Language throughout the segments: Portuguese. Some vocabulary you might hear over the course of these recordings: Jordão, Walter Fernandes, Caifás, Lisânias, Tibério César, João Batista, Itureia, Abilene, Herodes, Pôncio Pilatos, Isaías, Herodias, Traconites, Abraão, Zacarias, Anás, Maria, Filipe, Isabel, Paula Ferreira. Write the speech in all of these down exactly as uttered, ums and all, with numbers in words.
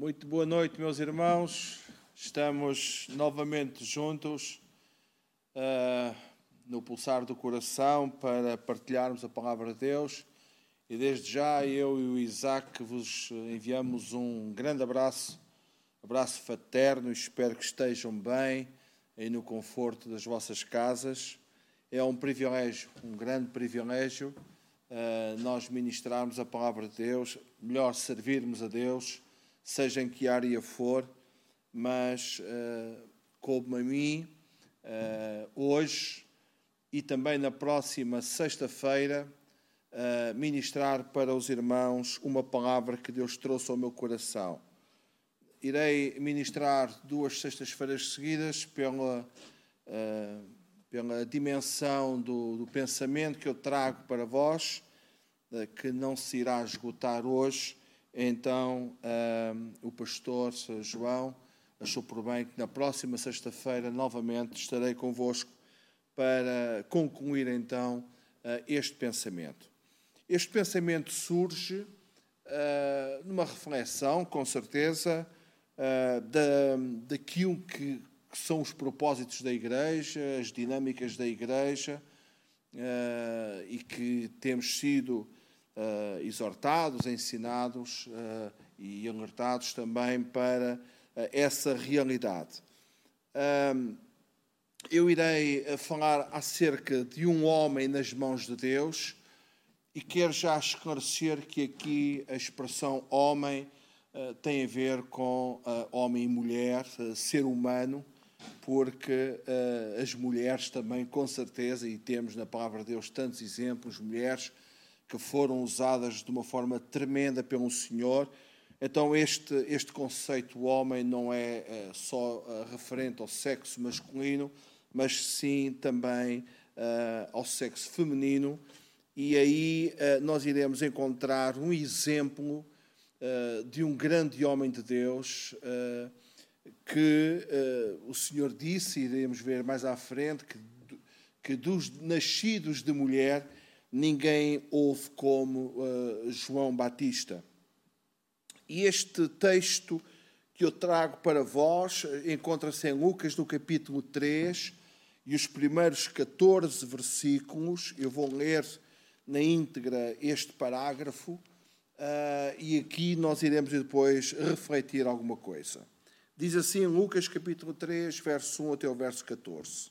Muito boa noite, meus irmãos. Estamos novamente juntos uh, no pulsar do coração para partilharmos a palavra de Deus. E desde já eu e o Isaac vos enviamos um grande abraço, abraço fraterno, e espero que estejam bem e no conforto das vossas casas. É um privilégio, um grande privilégio, uh, nós ministrarmos a palavra de Deus, melhor servirmos a Deus, seja em que área for, mas uh, coube-me a mim, uh, hoje e também na próxima sexta-feira, uh, ministrar para os irmãos uma palavra que Deus trouxe ao meu coração. Irei ministrar duas sextas-feiras seguidas pela, uh, pela dimensão do, do pensamento que eu trago para vós, uh, que não se irá esgotar hoje. Então, um, o pastor João achou por bem que na próxima sexta-feira, novamente, estarei convosco para concluir, então, este pensamento. Este pensamento surge uh, numa reflexão, com certeza, uh, da, daquilo que, que são os propósitos da Igreja, as dinâmicas da Igreja, uh, e que temos sido Uh, exortados, ensinados uh, e alertados também para uh, essa realidade. Uh, eu irei falar acerca de um homem nas mãos de Deus e quero já esclarecer que aqui a expressão homem uh, tem a ver com uh, homem e mulher, uh, ser humano, porque uh, as mulheres também, com certeza, e temos na palavra de Deus tantos exemplos, mulheres que foram usadas de uma forma tremenda pelo Senhor. Então este, este conceito homem não é, é só é, referente ao sexo masculino, mas sim também é, ao sexo feminino. E aí é, nós iremos encontrar um exemplo é, de um grande homem de Deus é, que é, o Senhor disse, e iremos ver mais à frente, que, que dos nascidos de mulher, ninguém houve como uh, João Batista. E este texto que eu trago para vós encontra-se em Lucas, no capítulo três, e os primeiros catorze versículos. Eu vou ler na íntegra este parágrafo, uh, e aqui nós iremos depois refletir alguma coisa. Diz assim, Lucas, capítulo três, verso um até o verso catorze.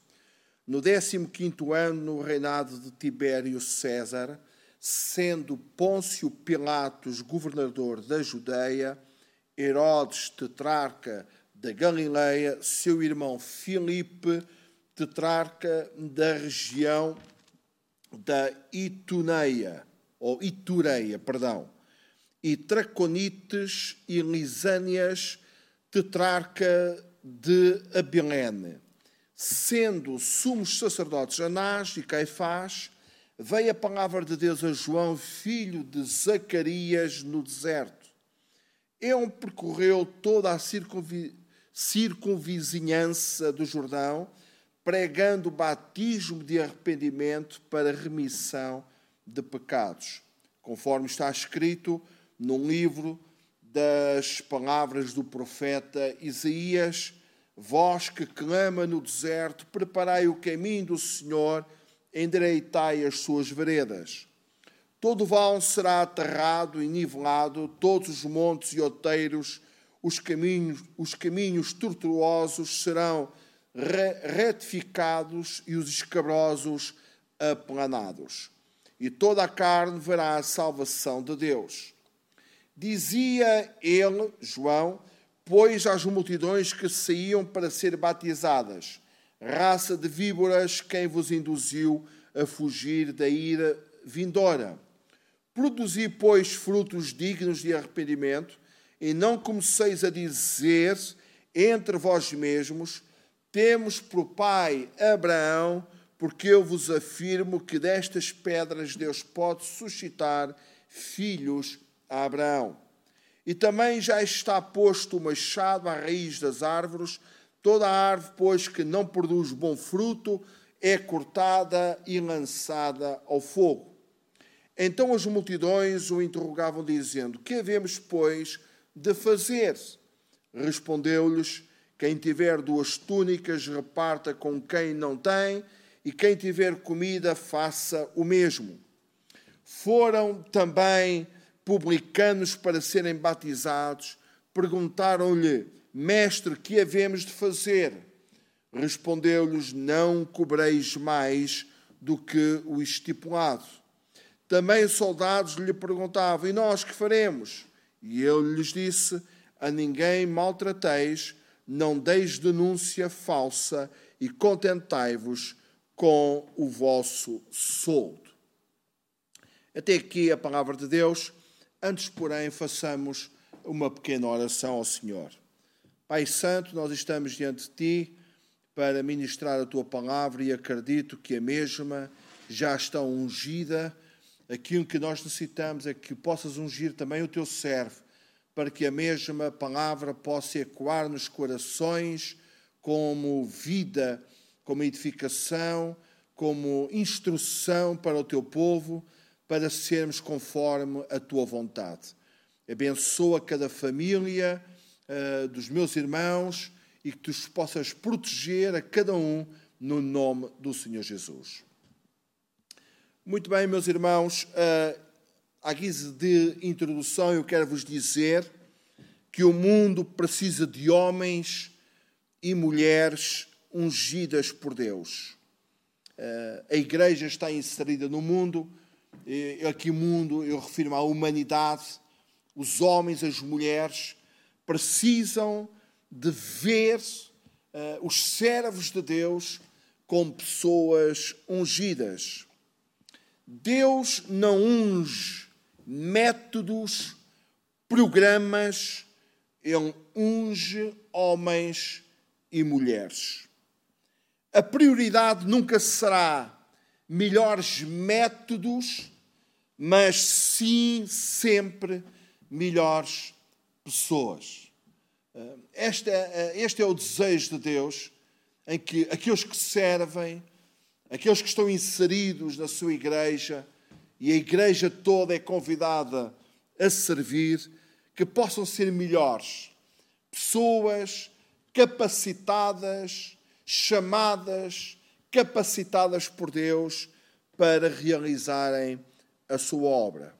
No décimo quinto ano, no reinado de Tibério César, sendo Pôncio Pilatos governador da Judeia, Herodes, tetrarca da Galileia, seu irmão Filipe, tetrarca da região da Ituneia, ou Itureia, perdão, e Traconites e Lisânias, tetrarca de Abilene. Sendo sumos sacerdotes Anás e Caifás, veio a palavra de Deus a João, filho de Zacarias, no deserto. Ele percorreu toda a circunvizinhança do Jordão, pregando o batismo de arrependimento para remissão de pecados, conforme está escrito no livro das palavras do profeta Isaías: vós que clama no deserto, preparai o caminho do Senhor, endireitai as suas veredas. Todo vão será aterrado e nivelado, todos os montes e outeiros, os caminhos, os caminhos tortuosos serão re- retificados e os escabrosos aplanados. E toda a carne verá a salvação de Deus. Dizia ele, João, pois às multidões que saíam para ser batizadas: raça de víboras, quem vos induziu a fugir da ira vindoura? Produzi, pois, frutos dignos de arrependimento, e não comeceis a dizer entre vós mesmos: temos por pai Abraão, porque eu vos afirmo que destas pedras Deus pode suscitar filhos a Abraão. E também já está posto o machado à raiz das árvores. Toda a árvore, pois, que não produz bom fruto, é cortada e lançada ao fogo. Então as multidões o interrogavam, dizendo: que havemos, pois, de fazer? Respondeu-lhes: quem tiver duas túnicas, reparta com quem não tem, e quem tiver comida, faça o mesmo. Foram também publicanos para serem batizados. Perguntaram-lhe: mestre, que havemos de fazer? Respondeu-lhes: não cobreis mais do que o estipulado. Também os soldados lhe perguntavam: e nós que faremos? E ele lhes disse: a ninguém maltrateis, não deis denúncia falsa e contentai-vos com o vosso soldo. Até aqui a palavra de Deus. Antes, porém, façamos uma pequena oração ao Senhor. Pai Santo, nós estamos diante de Ti para ministrar a Tua palavra e acredito que a mesma já está ungida. Aquilo que nós necessitamos é que possas ungir também o Teu servo, para que a mesma palavra possa ecoar nos corações como vida, como edificação, como instrução para o Teu povo, para sermos conforme a Tua vontade. Abençoa cada família uh, dos meus irmãos e que Tu os possas proteger a cada um no nome do Senhor Jesus. Muito bem, meus irmãos, uh, à guisa de introdução, eu quero vos dizer que o mundo precisa de homens e mulheres ungidas por Deus. A Igreja está inserida no mundo, e aqui mundo eu refiro-me à humanidade. Os homens, as mulheres, precisam de ver os servos de Deus como pessoas ungidas. Deus não unge métodos, programas, ele unge homens e mulheres. A prioridade nunca será melhores métodos, mas sim sempre melhores pessoas. Este é, este é o desejo de Deus, em que aqueles que servem, aqueles que estão inseridos na sua igreja, e a igreja toda é convidada a servir, que possam ser melhores. Pessoas capacitadas, chamadas, capacitadas por Deus para realizarem a sua obra.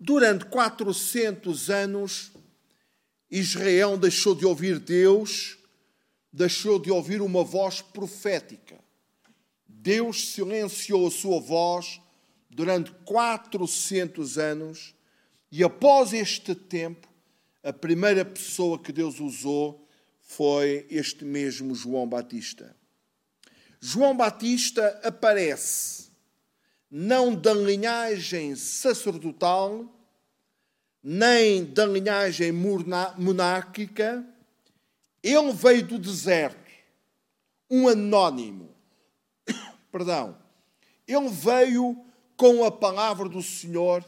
Durante quatrocentos anos, Israel deixou de ouvir Deus, deixou de ouvir uma voz profética. Deus silenciou a sua voz durante quatrocentos anos e após este tempo, a primeira pessoa que Deus usou foi este mesmo João Batista. João Batista aparece não da linhagem sacerdotal, nem da linhagem monárquica. Ele veio do deserto, um anónimo. Perdão, ele veio com a palavra do Senhor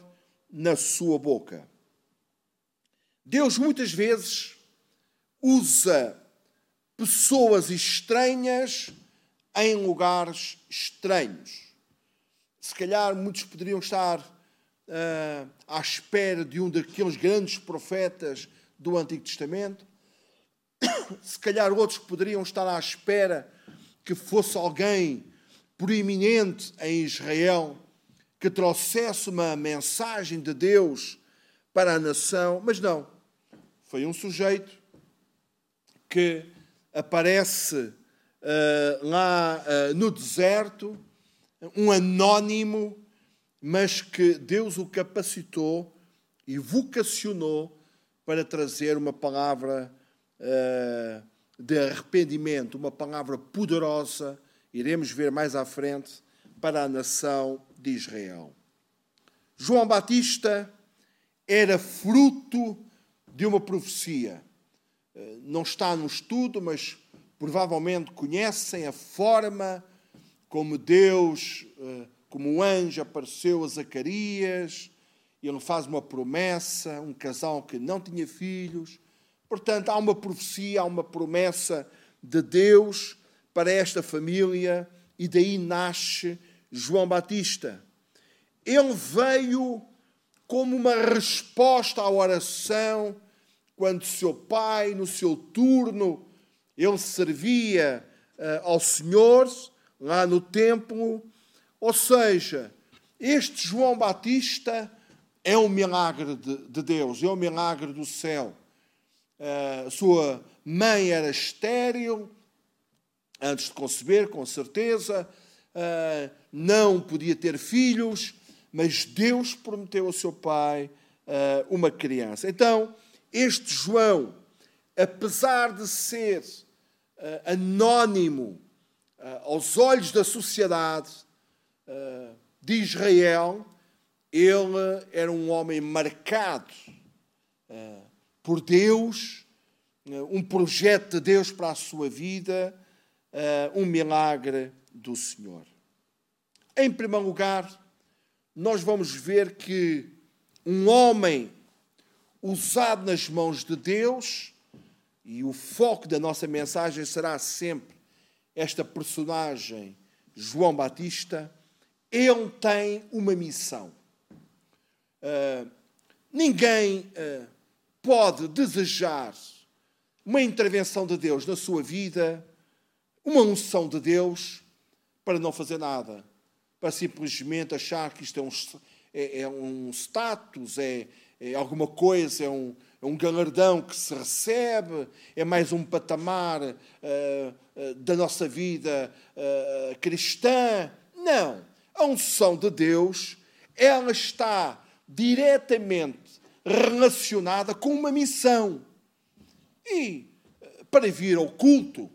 na sua boca. Deus muitas vezes usa pessoas estranhas em lugares estranhos. Se calhar muitos poderiam estar uh, à espera de um daqueles grandes profetas do Antigo Testamento. Se calhar outros poderiam estar à espera que fosse alguém proeminente em Israel, que trouxesse uma mensagem de Deus para a nação, mas não. Foi um sujeito que aparece uh, lá uh, no deserto, um anónimo, mas que Deus o capacitou e vocacionou para trazer uma palavra uh, de arrependimento, uma palavra poderosa. Iremos ver mais à frente, para a nação de Israel. João Batista era fruto de uma profecia. Não está no estudo, mas provavelmente conhecem a forma como Deus, como o anjo apareceu a Zacarias, ele faz uma promessa, um casal que não tinha filhos. Portanto, há uma profecia, há uma promessa de Deus para esta família, e daí nasce João Batista. Ele veio como uma resposta à oração, quando seu pai, no seu turno, ele servia uh, ao Senhor, lá no templo. Ou seja, este João Batista é um milagre de, de Deus, é um milagre do céu. Uh, sua mãe era estéril, antes de conceber, com certeza, uh, não podia ter filhos, mas Deus prometeu ao seu pai uh, uma criança. Então, este João, apesar de ser uh, anónimo uh, aos olhos da sociedade uh, de Israel, ele era um homem marcado uh, por Deus, uh, um projeto de Deus para a sua vida, uh, um milagre do Senhor. Em primeiro lugar, nós vamos ver que um homem usado nas mãos de Deus, e o foco da nossa mensagem será sempre esta personagem, João Batista, ele tem uma missão. Uh, ninguém uh, pode desejar uma intervenção de Deus na sua vida, uma unção de Deus, para não fazer nada, para simplesmente achar que isto é um, é, é um status, é... é alguma coisa, é um, é um galardão que se recebe, é mais um patamar uh, uh, da nossa vida uh, cristã. Não. A unção de Deus, ela está diretamente relacionada com uma missão. E para vir ao culto,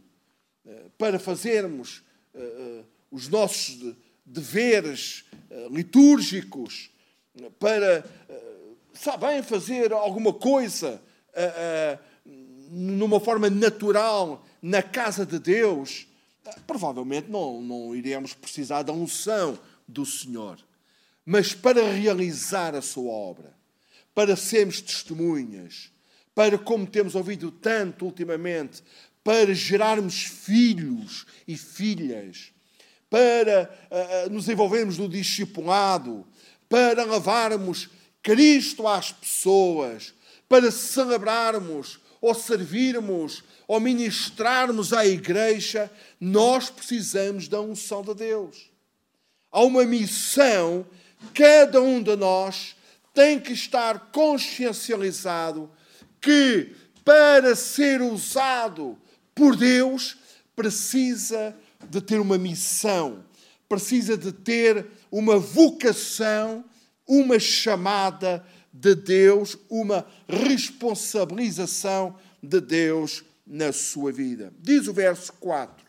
uh, para fazermos uh, uh, os nossos deveres uh, litúrgicos, uh, para... Uh, sabem fazer alguma coisa uh, uh, numa forma natural na casa de Deus, uh, provavelmente não, não iremos precisar da unção do Senhor. Mas para realizar a sua obra, para sermos testemunhas, para, como temos ouvido tanto ultimamente, para gerarmos filhos e filhas, para uh, uh, nos envolvermos no discipulado, para lavarmos Cristo às pessoas, para celebrarmos, ou servirmos, ou ministrarmos à igreja, nós precisamos da unção de Deus. Há uma missão, cada um de nós tem que estar consciencializado que, para ser usado por Deus, precisa de ter uma missão, precisa de ter uma vocação, uma chamada de Deus, uma responsabilização de Deus na sua vida. Diz o verso quatro,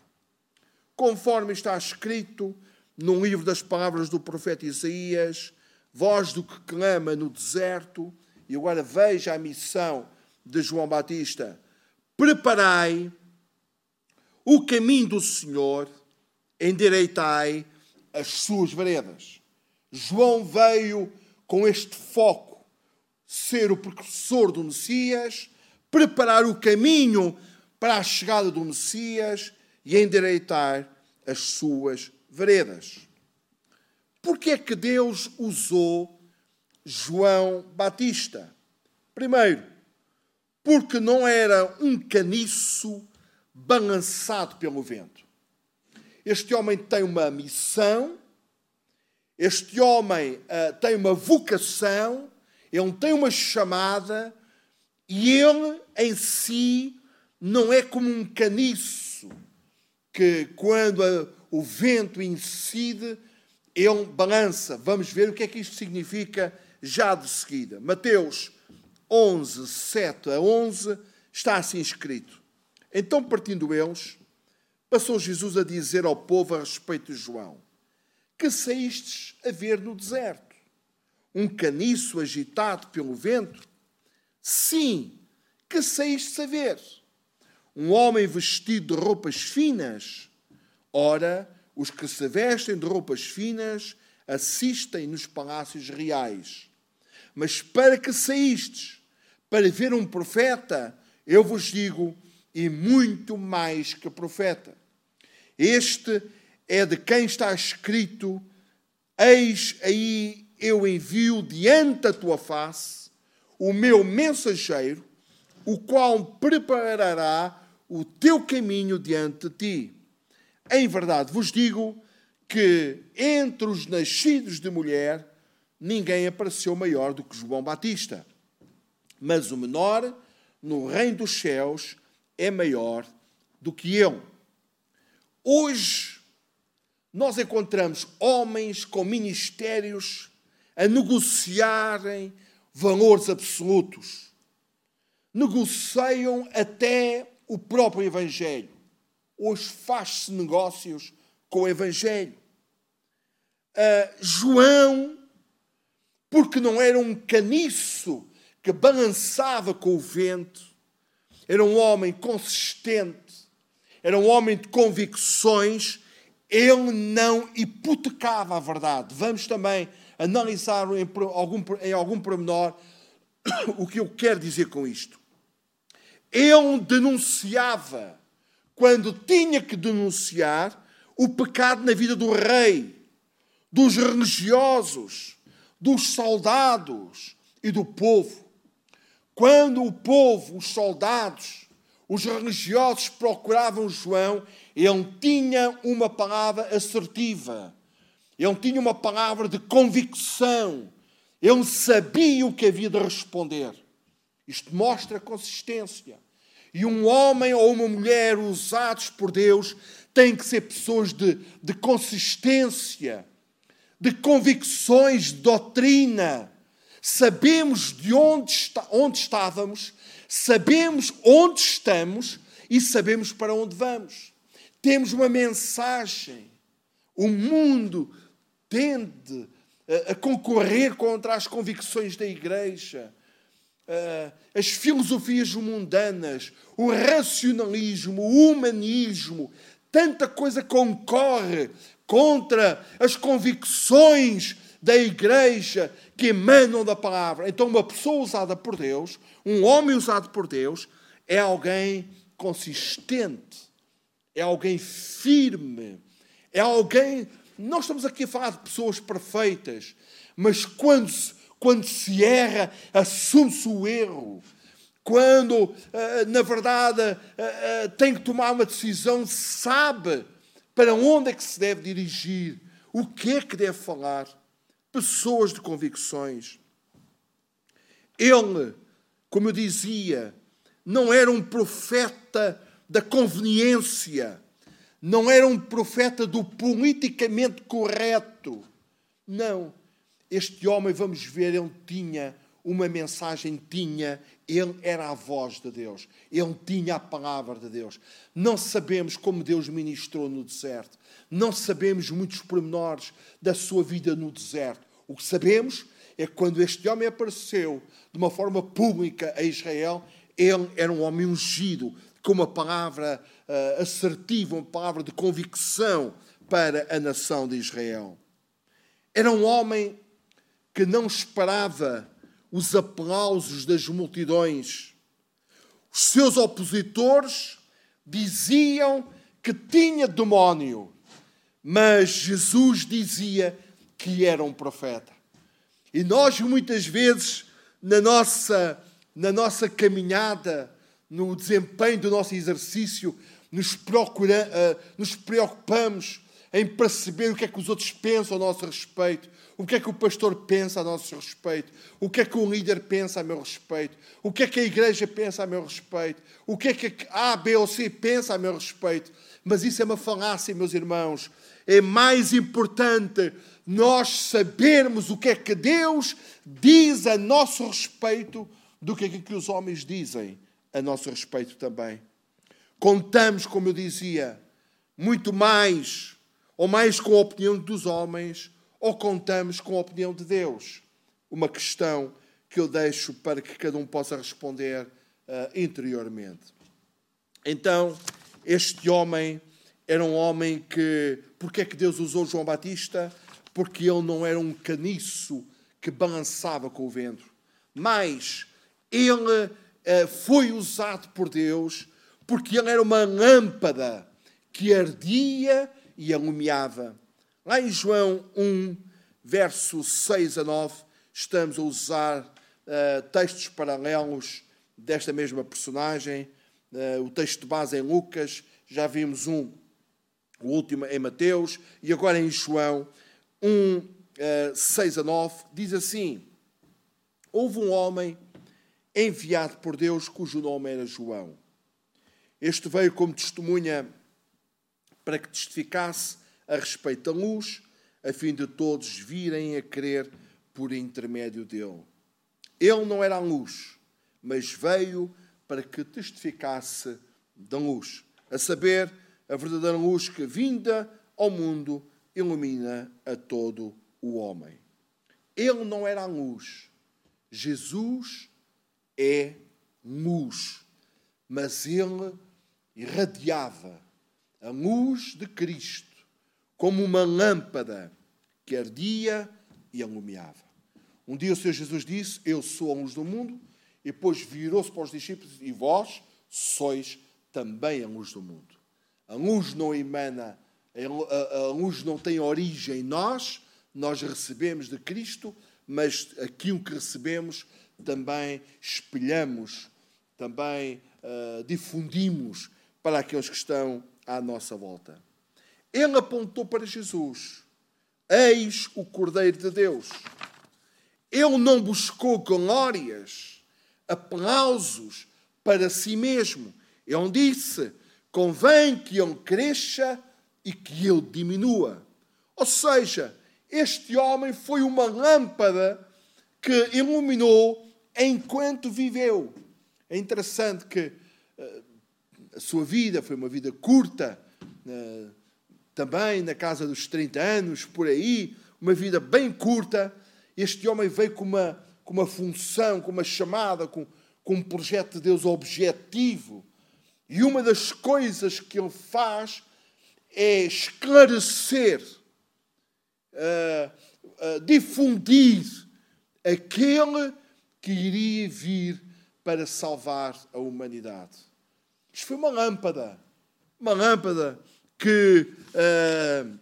conforme está escrito no livro das palavras do profeta Isaías, voz do que clama no deserto, e agora veja a missão de João Batista, preparai o caminho do Senhor, endireitai as suas veredas. João veio com este foco, ser o precursor do Messias, preparar o caminho para a chegada do Messias e endireitar as suas veredas. Porque é que Deus usou João Batista? Primeiro, porque não era um caniço balançado pelo vento. Este homem tem uma missão, Este homem uh, tem uma vocação, ele tem uma chamada e ele em si não é como um caniço que quando a, o vento incide, ele balança. Vamos ver o que é que isto significa já de seguida. Mateus onze, sete a onze, está assim escrito. Então, partindo eles, passou Jesus a dizer ao povo a respeito de João, que saístes a ver no deserto, um caniço agitado pelo vento? Sim, que saístes a ver, um homem vestido de roupas finas? Ora, os que se vestem de roupas finas assistem nos palácios reais. Mas para que saístes? Para ver um profeta? Eu vos digo, e muito mais que profeta. Este é de quem está escrito, eis aí eu envio diante da tua face o meu mensageiro, o qual preparará o teu caminho diante de ti. Em verdade vos digo que entre os nascidos de mulher ninguém apareceu maior do que João Batista, mas o menor no reino dos céus é maior do que eu. Hoje nós encontramos homens com ministérios a negociarem valores absolutos. Negociam até o próprio Evangelho. Hoje faz-se negócios com o Evangelho. Uh, João, porque não era um caniço que balançava com o vento, era um homem consistente, era um homem de convicções, ele não hipotecava a verdade. Vamos também analisar em algum, em algum pormenor o que eu quero dizer com isto. Ele denunciava, quando tinha que denunciar, o pecado na vida do rei, dos religiosos, dos soldados e do povo. Quando o povo, os soldados, os religiosos procuravam João, ele tinha uma palavra assertiva, ele tinha uma palavra de convicção, ele sabia o que havia de responder. Isto mostra consistência. E um homem ou uma mulher usados por Deus têm que ser pessoas de, de consistência, de convicções, de doutrina. Sabemos de onde, está, onde estávamos, sabemos onde estamos e sabemos para onde vamos. Temos uma mensagem. O mundo tende a concorrer contra as convicções da Igreja, as filosofias mundanas, o racionalismo, o humanismo. Tanta coisa concorre contra as convicções da Igreja que emanam da palavra. Então, uma pessoa usada por Deus, um homem usado por Deus, é alguém consistente, é alguém firme, é alguém... Nós estamos aqui a falar de pessoas perfeitas, mas quando, quando se erra, assume-se o erro. Quando, na verdade, tem que tomar uma decisão, sabe para onde é que se deve dirigir, o que é que deve falar. Pessoas de convicções. Ele, como eu dizia, não era um profeta da conveniência, não era um profeta do politicamente correto. Não. Este homem, vamos ver, ele tinha uma mensagem, tinha, ele era a voz de Deus, ele tinha a palavra de Deus. Não sabemos como Deus ministrou no deserto, não sabemos muitos pormenores da sua vida no deserto. O que sabemos é que quando este homem apareceu de uma forma pública a Israel, ele era um homem ungido, com uma palavra uh, assertiva, uma palavra de convicção para a nação de Israel. Era um homem que não esperava os aplausos das multidões. Os seus opositores diziam que tinha demónio, mas Jesus dizia que era um profeta. E nós, muitas vezes, na nossa, na nossa caminhada, no desempenho do nosso exercício, nos, procura, uh, nos preocupamos em perceber o que é que os outros pensam a nosso respeito, o que é que o pastor pensa a nosso respeito, o que é que o líder pensa a meu respeito, o que é que a igreja pensa a meu respeito, o que é que a B ou C pensa a meu respeito. Mas isso é uma falácia, meus irmãos. É mais importante nós sabermos o que é que Deus diz a nosso respeito do que é que os homens dizem a nosso respeito também. Contamos, como eu dizia, muito mais, ou mais com a opinião dos homens, ou contamos com a opinião de Deus? Uma questão que eu deixo para que cada um possa responder uh, interiormente. Então, este homem era um homem que... Porquê é que Deus usou João Batista? Porque ele não era um caniço que balançava com o vento. Mas ele uh, foi usado por Deus porque ele era uma lâmpada que ardia e alumiava. Lá em João um, versos seis a nove, estamos a usar uh, textos paralelos desta mesma personagem. Uh, o texto de base é em Lucas, já vimos um, o último em Mateus, e agora em João um, uh, seis a nove, diz assim: houve um homem enviado por Deus cujo nome era João. Este veio como testemunha para que testificasse a respeito da luz, a fim de todos virem a crer por intermédio dele. Ele não era a luz, mas veio para que testificasse da luz, a saber, a verdadeira luz que, vinda ao mundo, ilumina a todo o homem. Ele não era a luz. Jesus é luz, mas ele irradiava a luz de Cristo como uma lâmpada que ardia e alumiava. Um dia o Senhor Jesus disse: eu sou a luz do mundo, e depois virou-se para os discípulos: e vós sois também a luz do mundo. A luz não emana, a luz não tem origem em nós, nós recebemos de Cristo, mas aquilo que recebemos também espelhamos, também uh, difundimos para aqueles que estão à nossa volta. Ele apontou para Jesus: eis o Cordeiro de Deus. Ele não buscou glórias, aplausos para si mesmo. Ele disse: convém que ele cresça e que eu diminua. Ou seja, este homem foi uma lâmpada que iluminou enquanto viveu. É interessante que uh, a sua vida foi uma vida curta, uh, também na casa dos trinta anos, por aí, uma vida bem curta. Este homem veio com uma, com uma função, com uma chamada, com, com um projeto de Deus objetivo. E uma das coisas que ele faz é esclarecer, uh, uh, difundir aquele que iria vir para salvar a humanidade. Isto foi uma lâmpada, uma lâmpada que, uh,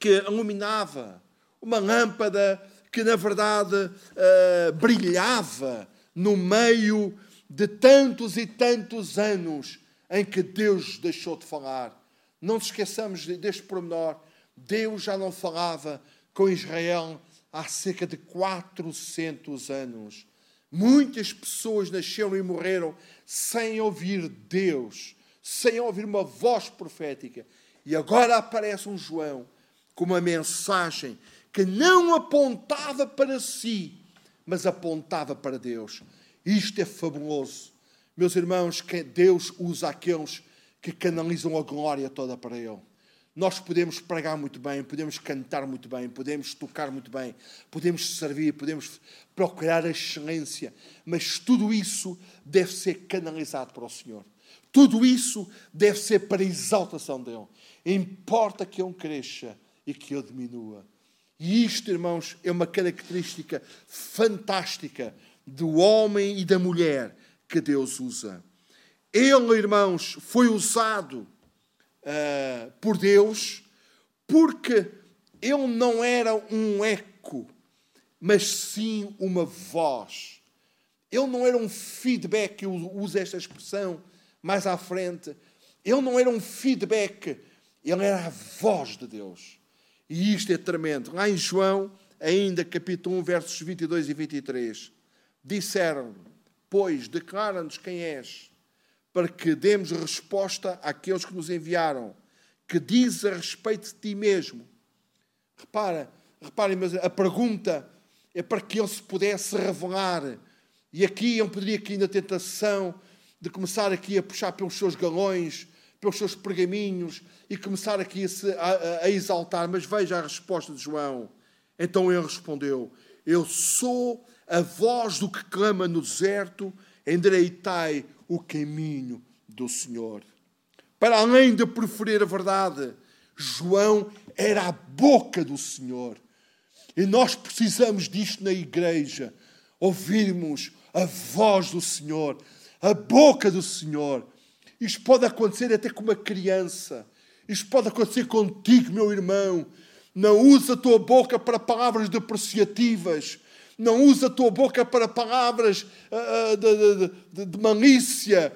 que iluminava, uma lâmpada que, na verdade, uh, brilhava no meio de tantos e tantos anos em que Deus deixou de falar. Não nos esqueçamos deste pormenor. Deus já não falava com Israel há cerca de quatrocentos anos. Muitas pessoas nasceram e morreram sem ouvir Deus, sem ouvir uma voz profética. E agora aparece um João com uma mensagem que não apontava para si, mas apontava para Deus. Isto é fabuloso. Meus irmãos, que Deus usa aqueles que canalizam a glória toda para Ele. Nós podemos pregar muito bem, podemos cantar muito bem, podemos tocar muito bem, podemos servir, podemos procurar a excelência, mas tudo isso deve ser canalizado para o Senhor. Tudo isso deve ser para a exaltação dEle. Importa que Ele cresça e que Ele diminua. E isto, irmãos, é uma característica fantástica do homem e da mulher que Deus usa. Ele, irmãos, foi usado Uh, por Deus, porque ele não era um eco, mas sim uma voz. Ele não era um feedback, eu uso esta expressão mais à frente, ele não era um feedback, ele era a voz de Deus. E isto é tremendo. Lá em João, ainda capítulo um, versos vinte e dois e vinte e três, disseram: pois, declara-nos quem és, para que demos resposta àqueles que nos enviaram, que diz a respeito de ti mesmo. Repara, reparem, meus irmãos, a pergunta é para que ele se pudesse revelar. E aqui eu poderia aqui na tentação de começar aqui a puxar pelos seus galões, pelos seus pergaminhos, e começar aqui a, se, a, a exaltar. Mas veja a resposta de João. Então ele respondeu: eu sou a voz do que clama no deserto, endireitai o caminho do Senhor. Para além de preferir a verdade, João era a boca do Senhor. E nós precisamos disto na igreja, ouvirmos a voz do Senhor, a boca do Senhor. Isto pode acontecer até com uma criança. Isto pode acontecer contigo, meu irmão. Não usa a tua boca para palavras depreciativas. Não usa a tua boca para palavras uh, de, de, de, de malícia,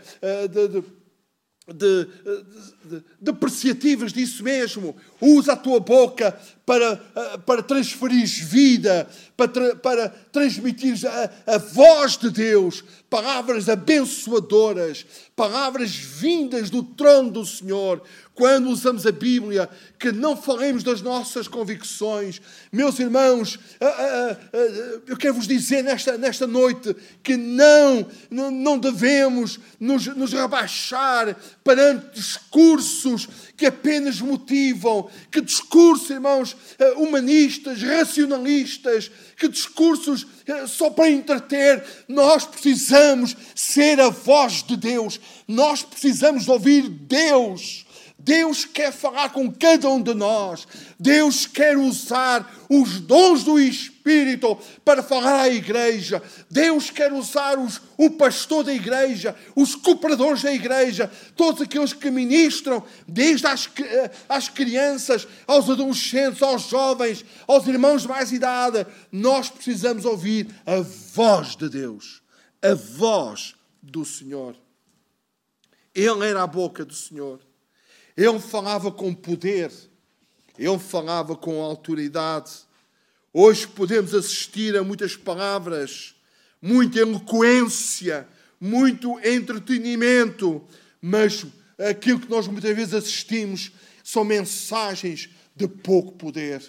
uh, de, de, de, de, de depreciativas disso mesmo. Usa a tua boca para, uh, para transferir vida, para, tra, para transmitir a, a voz de Deus, palavras abençoadoras, palavras vindas do trono do Senhor. Quando usamos a Bíblia, que não falemos das nossas convicções. Meus irmãos, eu quero vos dizer nesta, nesta noite que não, não devemos nos, nos rebaixar perante discursos que apenas motivam, que discursos, irmãos, humanistas, racionalistas, que discursos só para entreter. Nós precisamos ser a voz de Deus. Nós precisamos ouvir Deus. Deus quer falar com cada um de nós. Deus quer usar os dons do Espírito para falar à igreja. Deus quer usar os, o pastor da igreja, os cooperadores da igreja, todos aqueles que ministram, desde as, as crianças, aos adolescentes, aos jovens, aos irmãos de mais idade. Nós precisamos ouvir a voz de Deus, a voz do Senhor. Ele era a boca do Senhor. Ele falava com poder. Ele falava com autoridade. Hoje podemos assistir a muitas palavras, muita eloquência, muito entretenimento, mas aquilo que nós muitas vezes assistimos são mensagens de pouco poder.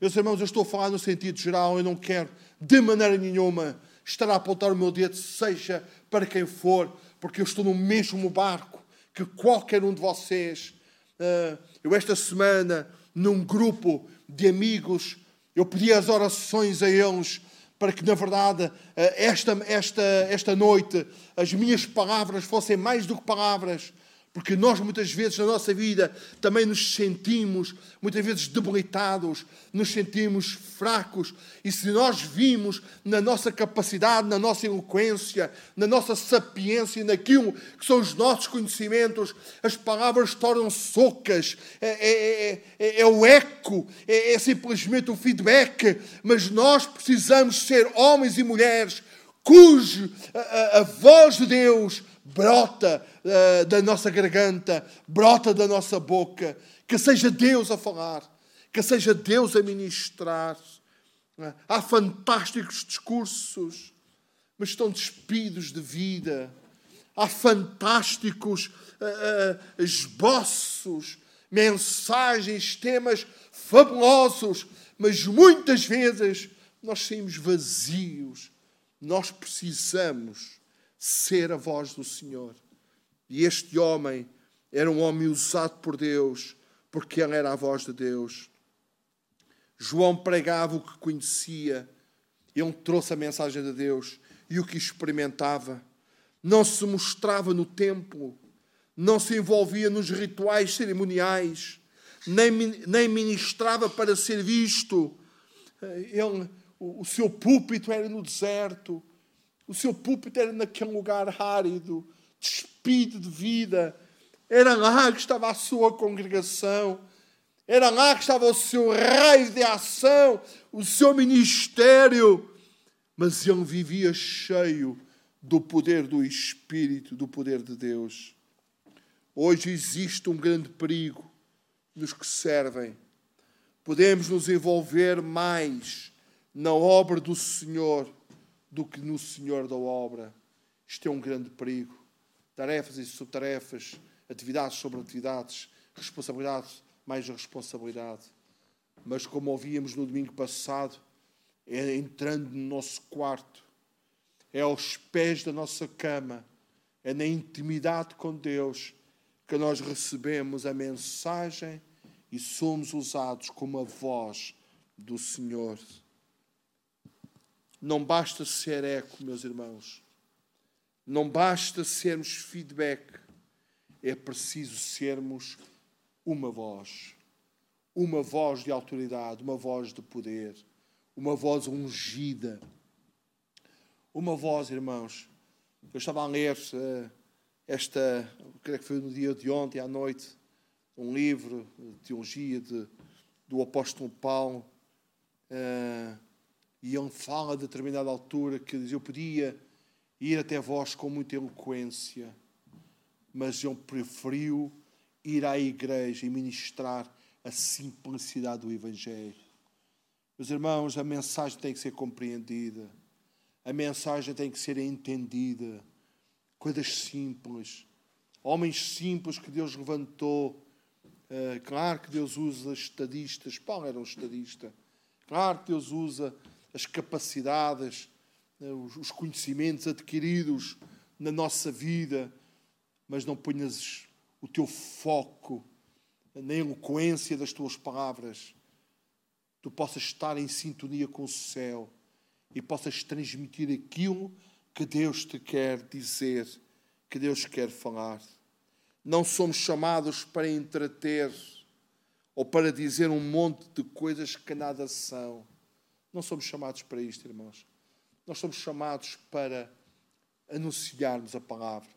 Meus irmãos, eu estou a falar no sentido geral. Eu não quero, de maneira nenhuma, estar a apontar o meu dedo, seja para quem for, porque eu estou no mesmo barco que qualquer um de vocês. Eu esta semana, num grupo de amigos, eu pedi as orações a eles para que, na verdade, esta, esta, esta noite, as minhas palavras fossem mais do que palavras, porque nós, muitas vezes, na nossa vida, também nos sentimos, muitas vezes, debilitados, nos sentimos fracos. E se nós vimos na nossa capacidade, na nossa eloquência, na nossa sapiência, naquilo que são os nossos conhecimentos, as palavras tornam-se socas. É, é, é, é o eco, é, é simplesmente o feedback. Mas nós precisamos ser homens e mulheres cujo a, a, a voz de Deus brota uh, da nossa garganta, brota da nossa boca. Que seja Deus a falar, que seja Deus a ministrar. Uh, há fantásticos discursos, mas estão despidos de vida. Há fantásticos uh, uh, esboços, mensagens, temas fabulosos, mas muitas vezes nós saímos vazios. Nós precisamos ser a voz do Senhor. E este homem era um homem usado por Deus, porque ele era a voz de Deus. João pregava o que conhecia. Ele trouxe a mensagem de Deus e o que experimentava. Não se mostrava no templo, não se envolvia nos rituais cerimoniais, nem, nem ministrava para ser visto. Ele, o, o seu púlpito era no deserto. O seu púlpito era naquele lugar árido, despido de vida. Era lá que estava a sua congregação. Era lá que estava o seu raio de ação, o seu ministério. Mas ele vivia cheio do poder do Espírito, do poder de Deus. Hoje existe um grande perigo nos que servem. Podemos nos envolver mais na obra do Senhor do que no Senhor da obra. Isto é um grande perigo. Tarefas e subtarefas, atividades sobre atividades, responsabilidade mais responsabilidade. Mas como ouvíamos no domingo passado, é entrando no nosso quarto, é aos pés da nossa cama, é na intimidade com Deus que nós recebemos a mensagem e somos usados como a voz do Senhor. Não basta ser eco, meus irmãos. Não basta sermos feedback. É preciso sermos uma voz. Uma voz de autoridade, uma voz de poder, uma voz ungida. Uma voz, irmãos. Eu estava a ler uh, esta, creio que foi no dia de ontem à noite, um livro de teologia de, do apóstolo Paulo, uh, e ele fala a determinada altura que diz, eu podia ir até vós com muita eloquência, mas ele preferiu ir à igreja e ministrar a simplicidade do Evangelho. Meus irmãos, a mensagem tem que ser compreendida, a mensagem tem que ser entendida, coisas simples, homens simples que Deus levantou. Uh, claro que Deus usa estadistas, Paulo era um estadista, claro que Deus usa as capacidades, uh, os, os conhecimentos adquiridos na nossa vida, mas não ponhas o teu foco na eloquência das tuas palavras, tu possas estar em sintonia com o céu e possas transmitir aquilo que Deus te quer dizer, que Deus quer falar. Não somos chamados para entreter ou para dizer um monte de coisas que nada são. Não somos chamados para isto, irmãos. Nós somos chamados para anunciarmos a palavra,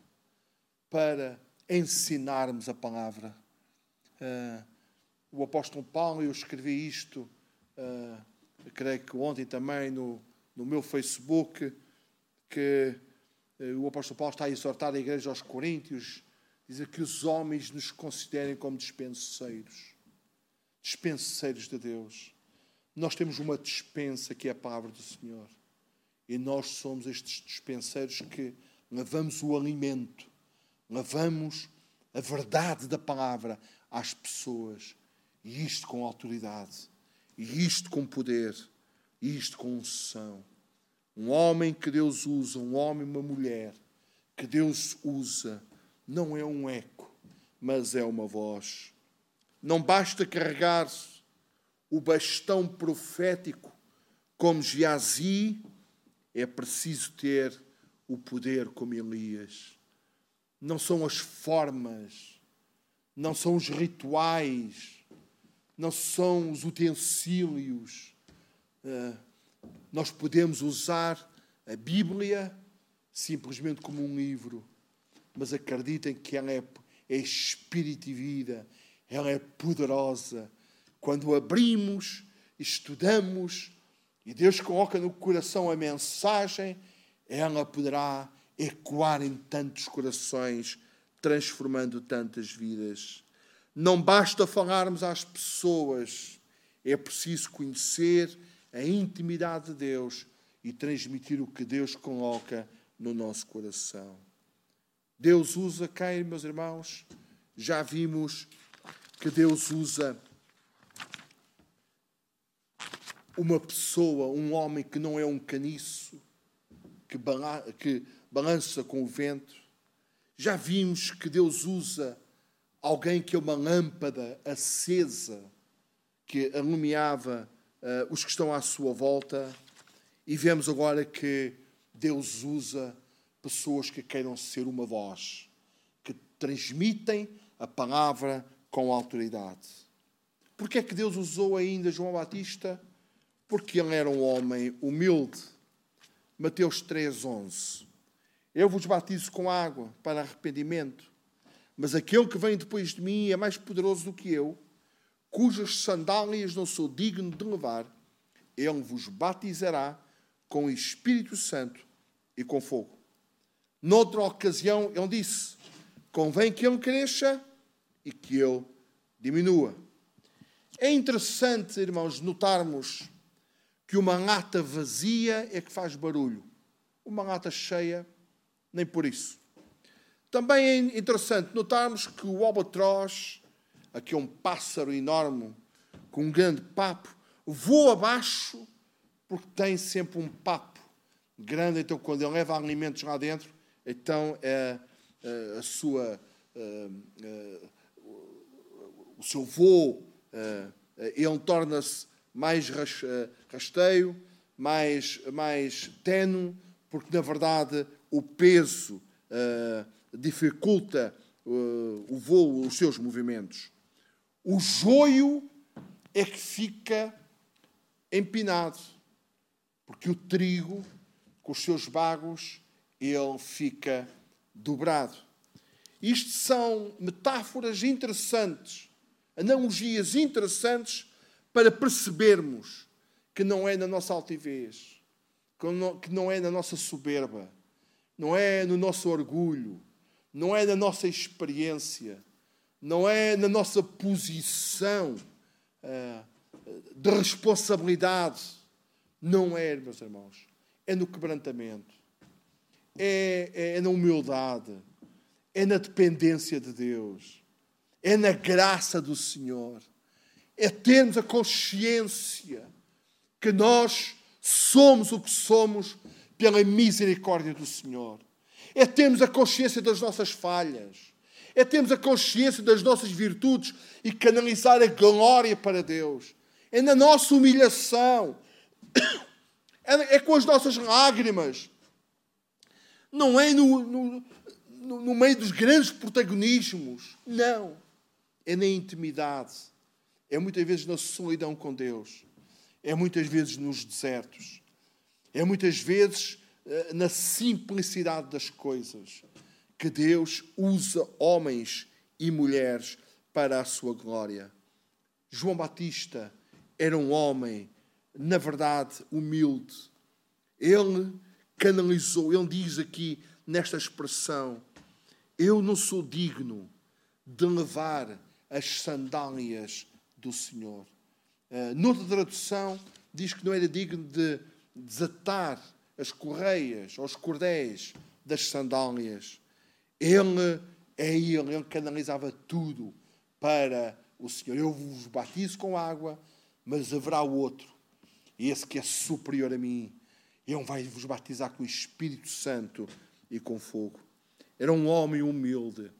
para ensinarmos a palavra. Uh, o apóstolo Paulo, eu escrevi isto, uh, eu creio que ontem também no, no meu Facebook, que uh, o apóstolo Paulo está a exortar a igreja aos Coríntios, dizer que os homens nos considerem como despenseiros, despenseiros de Deus. Nós temos uma despensa que é a palavra do Senhor e nós somos estes despenseiros que levamos o alimento, levamos a verdade da palavra às pessoas, e isto com autoridade, e isto com poder, e isto com unção. Um homem que Deus usa, um homem e uma mulher que Deus usa, não é um eco, mas é uma voz. Não basta carregar o bastão profético como Geazi, é preciso ter o poder como Elias. Não são as formas, não são os rituais, não são os utensílios. Nós podemos usar a Bíblia simplesmente como um livro, mas acreditem que ela é, é espírito e vida, ela é poderosa. Quando abrimos, estudamos, e Deus coloca no coração a mensagem, ela poderá ecoar em tantos corações, transformando tantas vidas. Não basta falarmos às pessoas, é preciso conhecer a intimidade de Deus e transmitir o que Deus coloca no nosso coração. Deus usa quem, meus irmãos? Já vimos que Deus usa uma pessoa, um homem que não é um caniço, que, bala- que balança com o vento. Já vimos que Deus usa alguém que é uma lâmpada acesa, que alumiava uh, os que estão à sua volta. E vemos agora que Deus usa pessoas que queiram ser uma voz, que transmitem a palavra com autoridade. Porque é que Deus usou ainda João Batista? Porque ele era um homem humilde. Mateus três, onze. Eu vos batizo com água para arrependimento, mas aquele que vem depois de mim é mais poderoso do que eu, cujas sandálias não sou digno de levar. Ele vos batizará com o Espírito Santo e com fogo. Noutra ocasião, ele disse, convém que ele cresça e que eu diminua. É interessante, irmãos, notarmos que uma lata vazia é que faz barulho. Uma lata cheia, nem por isso. Também é interessante notarmos que o albatroz, aqui é um pássaro enorme, com um grande papo, voa abaixo porque tem sempre um papo grande. Então, quando ele leva alimentos lá dentro, então, é, é, a sua, é, é, o seu voo, é, ele torna-se mais rasteiro, mais, mais tenue, porque, na verdade, o peso é, dificulta é, o voo, os seus movimentos. O joio é que fica empinado, porque o trigo, com os seus bagos, ele fica dobrado. Isto são metáforas interessantes, analogias interessantes para percebermos que não é na nossa altivez, que não é na nossa soberba, não é no nosso orgulho, não é na nossa experiência, não é na nossa posição uh, de responsabilidade. Não é, meus irmãos. É no quebrantamento. É, é na humildade. É na dependência de Deus. É na graça do Senhor. É termos a consciência que nós somos o que somos pela misericórdia do Senhor. É termos a consciência das nossas falhas. É termos a consciência das nossas virtudes e canalizar a glória para Deus. É na nossa humilhação. É, é com as nossas lágrimas. Não é no, no, no, no meio dos grandes protagonismos. Não. É na intimidade. É muitas vezes na solidão com Deus. É muitas vezes nos desertos. É muitas vezes na simplicidade das coisas que Deus usa homens e mulheres para a sua glória. João Batista era um homem, na verdade, humilde. Ele canalizou, ele diz aqui nesta expressão: eu não sou digno de levar as sandálias do Senhor. Uh, noutra tradução diz que não era digno de desatar as correias, os cordéis das sandálias. Ele é ele, ele canalizava tudo para o Senhor. Eu vos batizo com água, mas haverá outro, esse que é superior a mim. Ele vai vos batizar com o Espírito Santo e com fogo. Era um homem humilde.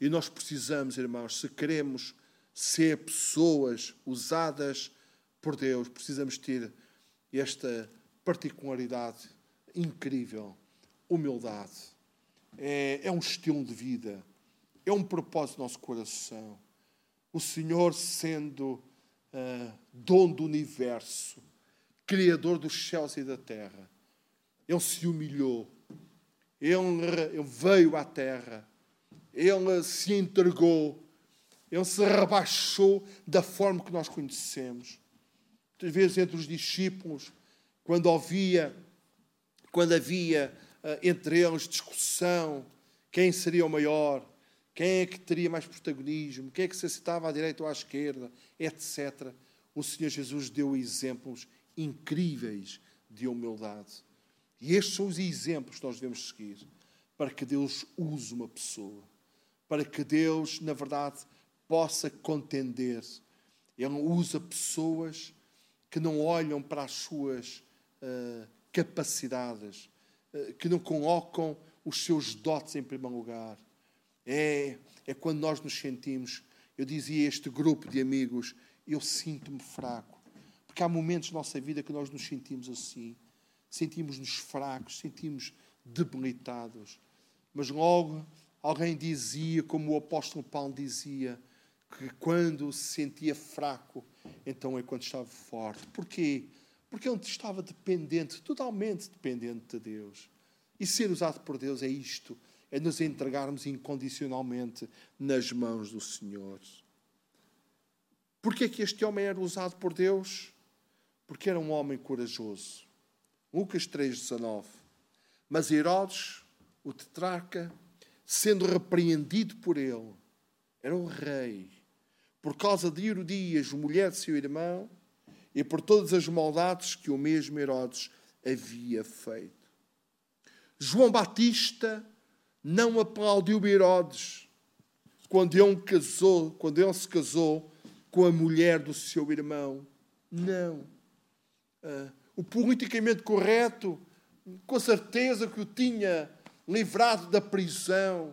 E nós precisamos, irmãos, se queremos ser pessoas usadas por Deus, precisamos ter esta particularidade incrível. Humildade. É, é um estilo de vida. É um propósito do nosso coração. O Senhor, sendo uh, dono do universo, Criador dos céus e da terra, Ele se humilhou. Ele, ele veio à terra. Ele se entregou. Ele se rebaixou da forma que nós conhecemos. Muitas vezes entre os discípulos, quando havia, quando havia entre eles discussão, quem seria o maior, quem é que teria mais protagonismo, quem é que se sentava à direita ou à esquerda, etcétera. O Senhor Jesus deu exemplos incríveis de humildade. E estes são os exemplos que nós devemos seguir para que Deus use uma pessoa, para que Deus, na verdade, possa contender. Ele usa pessoas que não olham para as suas uh, capacidades, que não colocam os seus dotes em primeiro lugar. É, é quando nós nos sentimos, eu dizia a este grupo de amigos, eu sinto-me fraco. Porque há momentos na nossa vida que nós nos sentimos assim. Sentimos-nos fracos, sentimos debilitados. Mas logo alguém dizia, como o apóstolo Paulo dizia, que quando se sentia fraco, então é quando estava forte. Porquê? Porque ele estava dependente, totalmente dependente de Deus. E ser usado por Deus é isto, é nos entregarmos incondicionalmente nas mãos do Senhor. Porquê é que este homem era usado por Deus? Porque era um homem corajoso. Lucas três, dezanove. Mas Herodes, o tetrarca, sendo repreendido por ele, era o rei, por causa de Herodias, mulher de seu irmão, e por todas as maldades que o mesmo Herodes havia feito. João Batista não aplaudiu Herodes quando ele casou, quando ele se casou com a mulher do seu irmão. Não. Uh, o politicamente correto, com certeza que o tinha livrado da prisão.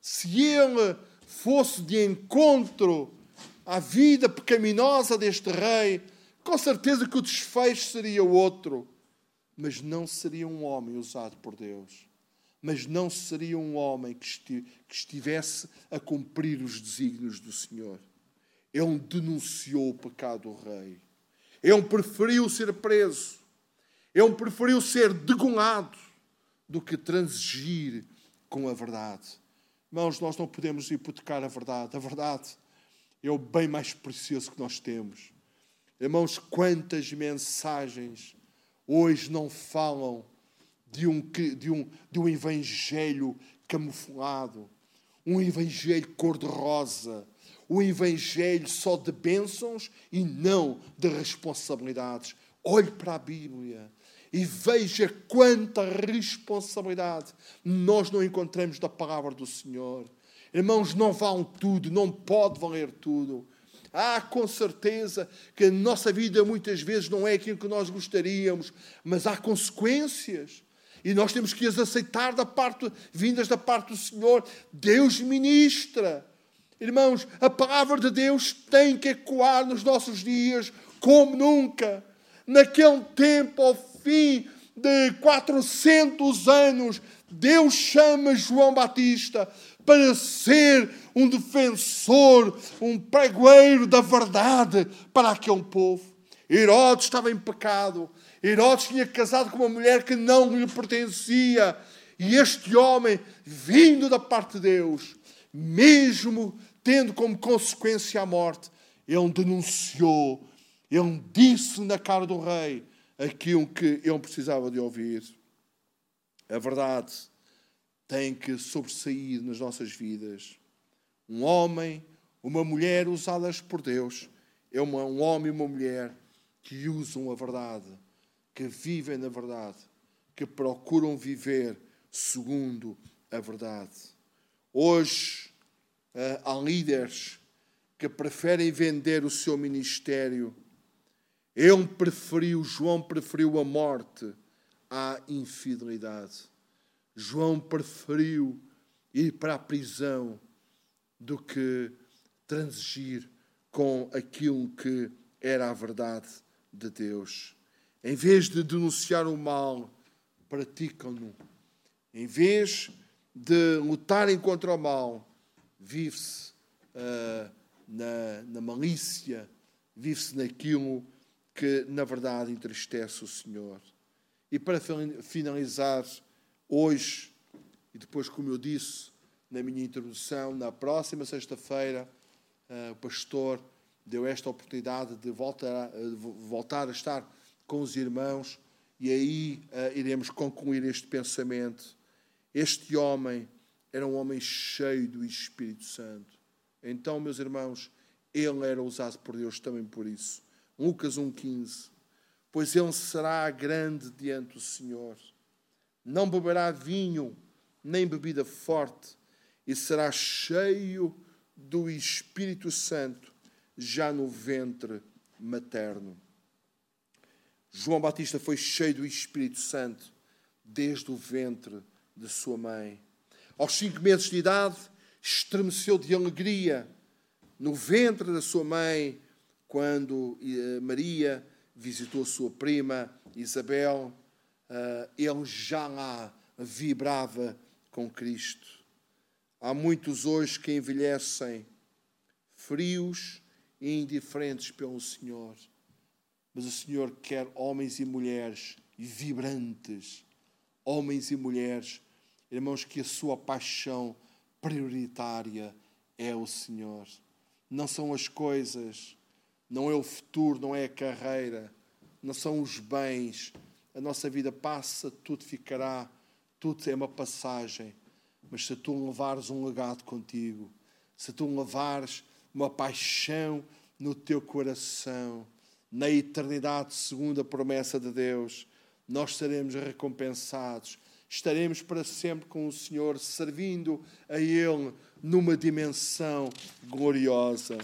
Se ele fosse de encontro à vida pecaminosa deste rei, com certeza que o desfecho seria outro. Mas não seria um homem usado por Deus. Mas não seria um homem que estivesse a cumprir os desígnios do Senhor. Ele denunciou o pecado do rei. Ele preferiu ser preso. Ele preferiu ser degolado do que transigir com a verdade. Irmãos, nós não podemos hipotecar a verdade. A verdade é o bem mais precioso que nós temos. Irmãos, quantas mensagens hoje não falam de um, de um, de um evangelho camuflado, um evangelho cor-de-rosa, um evangelho só de bênçãos e não de responsabilidades. Olhe para a Bíblia e veja quanta responsabilidade nós não encontramos da palavra do Senhor. Irmãos, não vale tudo, não pode valer tudo. Ah, com certeza que a nossa vida muitas vezes não é aquilo que nós gostaríamos, mas há consequências e nós temos que as aceitar da parte, vindas da parte do Senhor. Deus ministra. Irmãos, a palavra de Deus tem que ecoar nos nossos dias como nunca. Naquele tempo, ao fim de quatrocentos anos, Deus chama João Batista para ser um defensor, um pregoeiro da verdade para aquele povo. Herodes estava em pecado. Herodes tinha casado com uma mulher que não lhe pertencia. E este homem, vindo da parte de Deus, mesmo tendo como consequência a morte, ele denunciou, ele disse na cara do rei aquilo que ele precisava de ouvir. A verdade tem que sobressair nas nossas vidas. Um homem, uma mulher usadas por Deus, é uma, um homem e uma mulher que usam a verdade, que vivem na verdade, que procuram viver segundo a verdade. Hoje, há líderes que preferem vender o seu ministério. Ele preferiu, João preferiu a morte à infidelidade. João preferiu ir para a prisão do que transigir com aquilo que era a verdade de Deus. Em vez de denunciar o mal, praticam-no. Em vez de lutarem contra o mal, vive-se uh, na, na malícia, vive-se naquilo que, na verdade, entristece o Senhor. E para finalizar, hoje, e depois, como eu disse na minha introdução, na próxima sexta-feira, uh, o pastor deu esta oportunidade de voltar, uh, voltar a estar com os irmãos, e aí uh, iremos concluir este pensamento. Este homem era um homem cheio do Espírito Santo. Então, meus irmãos, ele era usado por Deus também por isso. Lucas um, quinze. Pois ele será grande diante do Senhor. Não beberá vinho, nem bebida forte, e será cheio do Espírito Santo já no ventre materno. João Batista foi cheio do Espírito Santo desde o ventre de sua mãe. Aos cinco meses de idade, estremeceu de alegria no ventre da sua mãe quando Maria visitou sua prima Isabel. Uh, ele já lá vibrava com Cristo. Há muitos hoje que envelhecem frios e indiferentes pelo Senhor. Mas o Senhor quer homens e mulheres vibrantes, homens e mulheres, irmãos, que a sua paixão prioritária é o Senhor. Não são as coisas, não é o futuro, não é a carreira, não são os bens. A nossa vida passa, tudo ficará, tudo é uma passagem. Mas se tu levares um legado contigo, se tu levares uma paixão no teu coração, na eternidade, segundo a promessa de Deus, nós seremos recompensados. Estaremos para sempre com o Senhor, servindo a Ele numa dimensão gloriosa.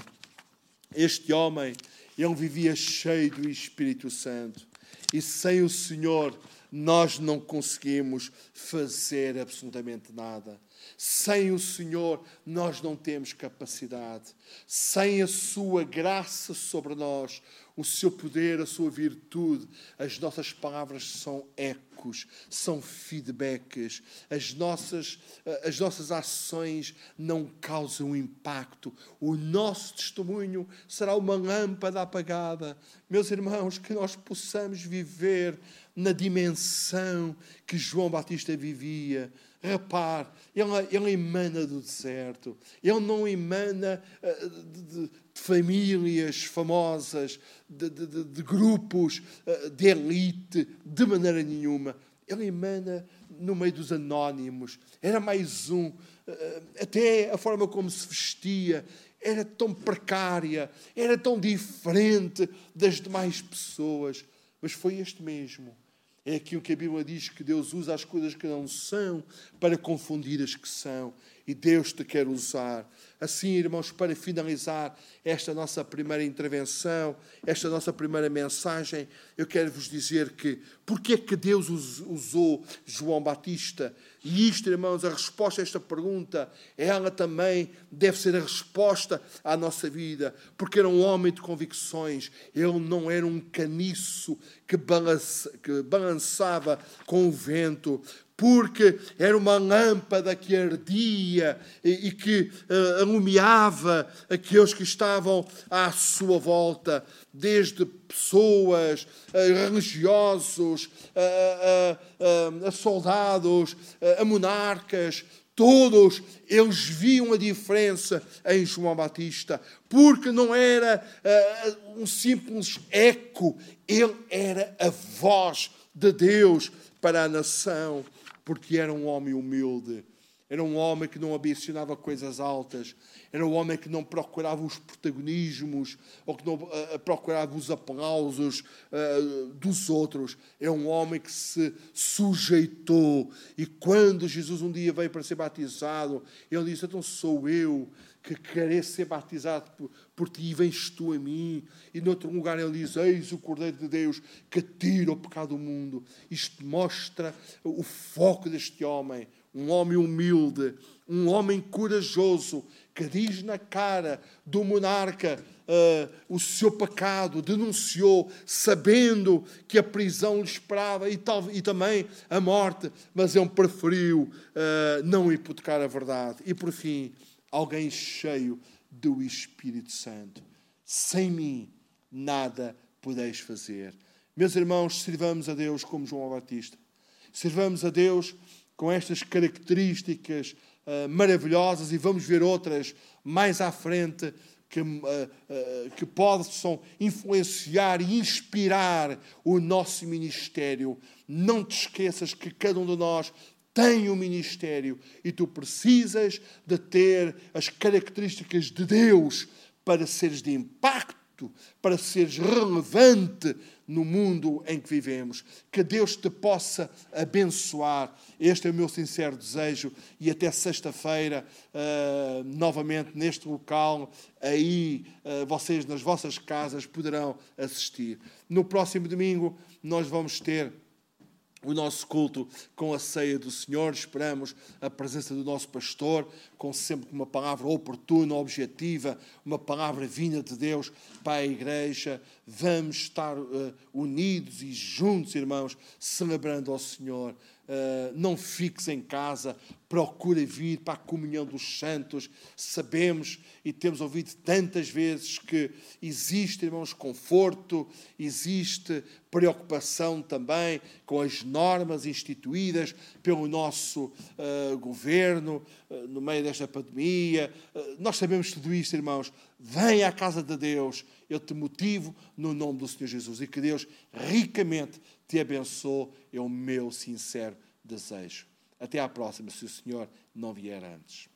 Este homem, ele vivia cheio do Espírito Santo. E sem o Senhor, nós não conseguimos fazer absolutamente nada. Sem o Senhor, nós não temos capacidade. Sem a sua graça sobre nós, o seu poder, a sua virtude, as nossas palavras são ecos, são feedbacks. As nossas, as nossas ações não causam impacto. O nosso testemunho será uma lâmpada apagada. Meus irmãos, que nós possamos viver na dimensão que João Batista vivia, Repare, ele, ele emana do deserto. Ele não emana uh, de, de, de famílias famosas, de, de, de, de grupos, uh, de elite, de maneira nenhuma. Ele emana no meio dos anónimos. Era mais um. Uh, até a forma como se vestia era tão precária, era tão diferente das demais pessoas. Mas foi este mesmo. É aquilo que a Bíblia diz, que Deus usa as coisas que não são para confundir as que são. E Deus te quer usar. Assim, irmãos, para finalizar esta nossa primeira intervenção, esta nossa primeira mensagem, eu quero vos dizer que, porque é que Deus usou João Batista? E isto, irmãos, a resposta a esta pergunta, ela também deve ser a resposta à nossa vida. Porque era um homem de convicções. Ele não era um caniço que balançava com o vento. Porque era uma lâmpada que ardia e, e que uh, alumiava aqueles que estavam à sua volta, desde pessoas, uh, religiosos, uh, uh, uh, a soldados, uh, a monarcas. Todos eles viam a diferença em João Batista, porque não era uh, um simples eco, ele era a voz de Deus para a nação. Porque era um homem humilde, era um homem que não ambicionava coisas altas, era um homem que não procurava os protagonismos ou que não uh, procurava os aplausos uh, dos outros. É um homem que se sujeitou. E quando Jesus um dia veio para ser batizado, ele disse: então sou eu que quereço ser batizado por, por ti e vens tu a mim. E noutro lugar ele diz: eis o Cordeiro de Deus que tira o pecado do mundo. Isto mostra o foco deste homem, um homem humilde, um homem corajoso, que diz na cara do monarca uh, o seu pecado, denunciou, sabendo que a prisão lhe esperava e, tal, e também a morte, mas ele preferiu uh, não hipotecar a verdade. E por fim, alguém cheio do Espírito Santo. Sem mim, nada podeis fazer. Meus irmãos, sirvamos a Deus como João Batista. Sirvamos a Deus com estas características uh, maravilhosas, e vamos ver outras mais à frente que, uh, uh, que possam influenciar e inspirar o nosso ministério. Não te esqueças que cada um de nós tem um ministério e tu precisas de ter as características de Deus para seres de impacto, para seres relevante no mundo em que vivemos. Que Deus te possa abençoar. Este é o meu sincero desejo. E até sexta-feira, uh, novamente neste local, aí uh, vocês nas vossas casas poderão assistir. No próximo domingo nós vamos ter o nosso culto com a ceia do Senhor. Esperamos a presença do nosso pastor, com sempre uma palavra oportuna, objetiva, uma palavra vinda de Deus para a igreja. Vamos estar uh, unidos e juntos, irmãos, celebrando ao Senhor. Uh, não fiques em casa, procura vir para a comunhão dos santos. Sabemos e temos ouvido tantas vezes que existe, irmãos, conforto, existe preocupação também com as normas instituídas pelo nosso uh, governo uh, no meio desta pandemia. Uh, nós sabemos tudo isto, irmãos. Vem à casa de Deus. Eu te motivo no nome do Senhor Jesus. E que Deus ricamente te abençoe. É o meu sincero desejo. Até à próxima, se o Senhor não vier antes.